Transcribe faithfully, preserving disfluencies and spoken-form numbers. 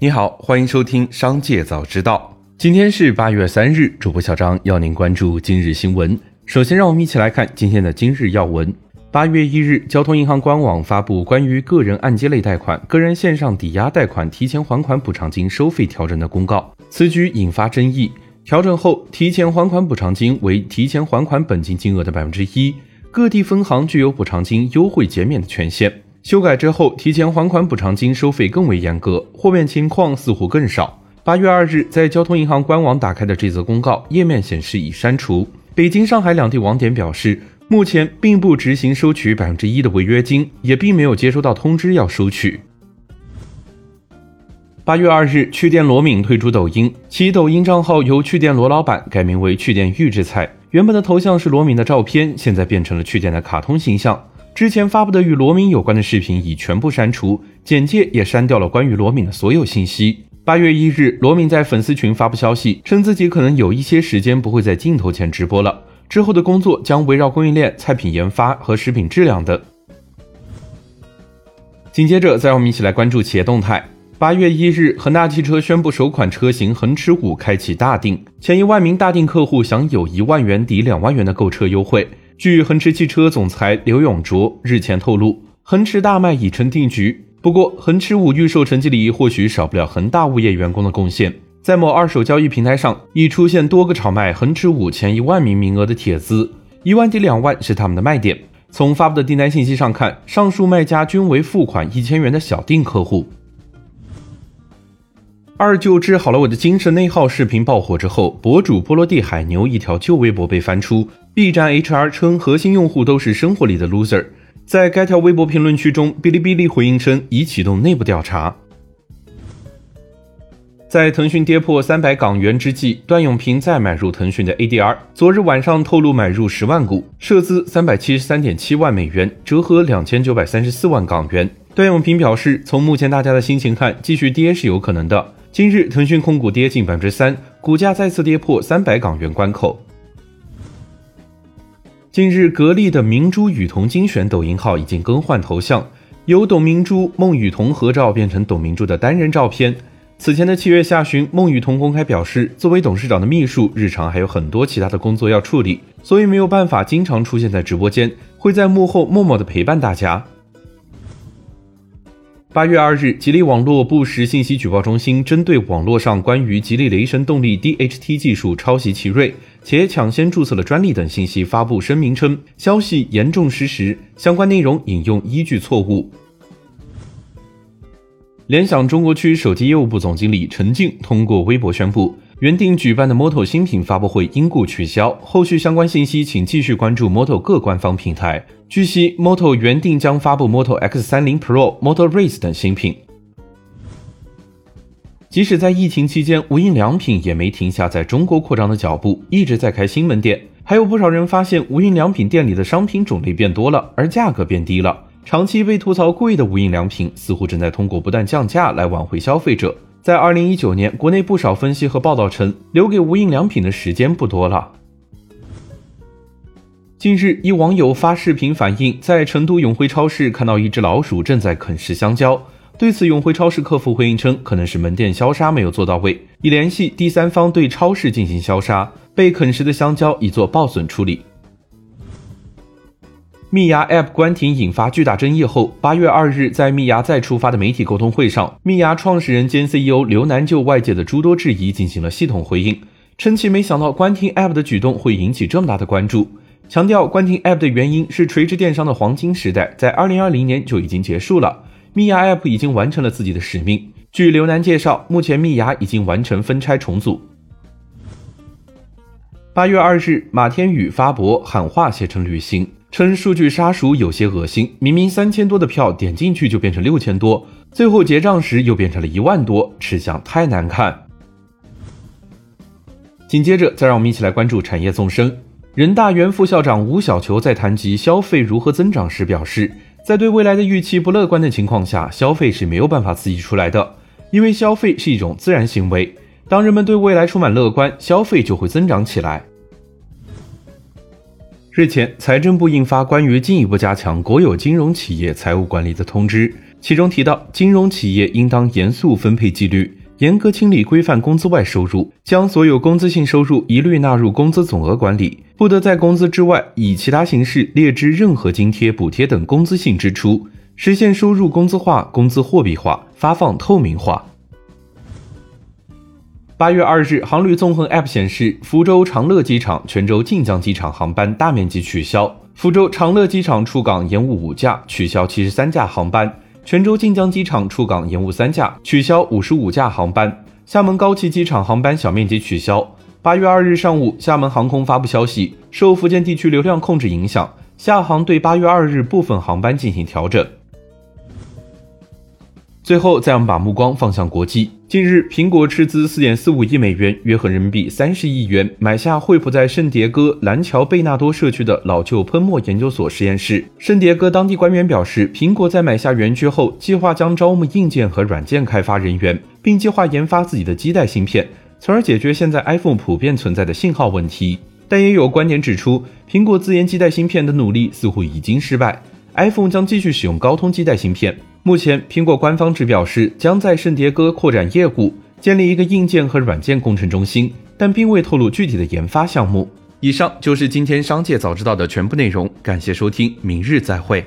你好，欢迎收听商界早知道。今天是八月三日，主播小张要您关注今日新闻。首先让我们一起来看今天的今日要闻。八月一日，交通银行官网发布关于个人按揭类贷款、个人线上抵押贷款提前还款补偿金收费调整的公告，此举引发争议。调整后，提前还款补偿金为提前还款本金金额的 百分之一， 各地分行具有补偿金优惠减免的权限。修改之后，提前还款补偿金收费更为严格，豁免情况似乎更少。八月二日，在交通银行官网打开的这则公告页面显示已删除。北京、上海两地网点表示，目前并不执行收取 百分之一 的违约金，也并没有接收到通知要收取。八月二日，趣店罗敏退出抖音，其抖音账号由趣店罗老板改名为趣店预制菜。原本的头像是罗敏的照片，现在变成了趣店的卡通形象。之前发布的与罗敏有关的视频已全部删除，简介也删掉了关于罗敏的所有信息。八月一日，罗敏在粉丝群发布消息，称自己可能有一些时间不会在镜头前直播了，之后的工作将围绕供应链、菜品研发和食品质量等。紧接着，再让我们一起来关注企业动态。八月一日，恒大汽车宣布首款车型恒驰五开启大定，前一万名大定客户享有一万元抵两万元的购车优惠。据恒驰汽车总裁刘永卓日前透露，恒驰大卖已成定局。不过，恒驰五预售成绩里或许少不了恒大物业员工的贡献。在某二手交易平台上，已出现多个炒卖恒驰五前一万名名额的帖子，一万抵两万是他们的卖点。从发布的订单信息上看，上述卖家均为付款一千元的小定客户。二舅治好了我的精神内耗视频爆火之后，博主波罗的海牛一条旧微博被翻出， B 站 H R 称核心用户都是生活里的 loser。 在该条微博评论区中，哔哩哔哩回应称已启动内部调查。在腾讯跌破三百港元之际，段永平再买入腾讯的 A D R， 昨日晚上透露买入十万股，涉资 三百七十三点七万美元，折合两千九百三十四万港元。段永平表示，从目前大家的心情看，继续跌是有可能的。今日腾讯控股跌近 百分之三， 股价再次跌破三百港元关口。近日，格力的明珠雨桐精选抖音号已经更换头像，由董明珠、孟雨桐合照变成董明珠的单人照片。此前的七月下旬，孟雨桐公开表示，作为董事长的秘书，日常还有很多其他的工作要处理，所以没有办法经常出现在直播间，会在幕后默默地陪伴大家。八月二日，吉利网络不实信息举报中心针对网络上关于吉利雷神动力 D H T 技术抄袭奇瑞，且抢先注册了专利等信息发布声明称，消息严重失实，相关内容引用依据错误。联想中国区手机业务部总经理陈静通过微博宣布，原定举办的 Moto 新品发布会因故取消，后续相关信息请继续关注 Moto 各官方平台。据悉， Moto 原定将发布 Moto X 三十 Pro、 Moto Race 等新品。即使在疫情期间，无印良品也没停下在中国扩张的脚步，一直在开新门店。还有不少人发现，无印良品店里的商品种类变多了，而价格变低了。长期被吐槽贵的无印良品，似乎正在通过不断降价来挽回消费者。在二零一九年，国内不少分析和报道称，留给无印良品的时间不多了。近日，一网友发视频反映，在成都永辉超市看到一只老鼠正在啃食香蕉。对此，永辉超市客服回应称，可能是门店消杀没有做到位，已联系第三方对超市进行消杀，被啃食的香蕉已做报损处理。蜜芽 App 关停引发巨大争议后，八月二日，在蜜芽再出发的媒体沟通会上，蜜芽创始人兼 C E O 刘楠就外界的诸多质疑进行了系统回应，称其没想到关停 App 的举动会引起这么大的关注，强调关停 App 的原因是垂直电商的黄金时代在二零二零年就已经结束了，蜜芽 App 已经完成了自己的使命。据刘楠介绍，目前蜜芽已经完成分拆重组。八月二日，马天宇发博喊话携程旅行，称数据杀熟有些恶心，明明三千多的票点进去就变成六千多，最后结账时又变成了一万多，吃相太难看。紧接着，再让我们一起来关注产业纵深。人大原副校长吴晓球在谈及消费如何增长时表示，在对未来的预期不乐观的情况下，消费是没有办法刺激出来的，因为消费是一种自然行为，当人们对未来充满乐观，消费就会增长起来。日前，财政部印发关于进一步加强国有金融企业财务管理的通知，其中提到，金融企业应当严肃分配纪律，严格清理规范工资外收入，将所有工资性收入一律纳入工资总额管理，不得在工资之外以其他形式列支任何津贴、补贴等工资性支出，实现收入工资化、工资货币化、发放透明化。八月二日，航旅纵横 A P P 显示，福州长乐机场、泉州晋江机场航班大面积取消，福州长乐机场出港延误五架，取消七十三架航班；泉州晋江机场出港延误三架，取消五十五架航班；厦门高崎机场航班小面积取消。八月二日上午，厦门航空发布消息，受福建地区流量控制影响，厦航对八月二日部分航班进行调整。最后，再把目光放向国际。近日，苹果斥资 四点四五亿美元，约合人民币三十亿元，买下惠普在圣迭戈兰乔贝纳多社区的老旧喷墨研究所实验室。圣迭戈当地官员表示，苹果在买下园区后，计划将招募硬件和软件开发人员，并计划研发自己的基带芯片，从而解决现在 iPhone 普遍存在的信号问题。但也有观点指出，苹果自研基带芯片的努力似乎已经失败， iPhone 将继续使用高通基带芯片。目前，苹果官方只表示将在圣迭戈扩展业务，建立一个硬件和软件工程中心，但并未透露具体的研发项目。以上就是今天商界早知道的全部内容，感谢收听，明日再会。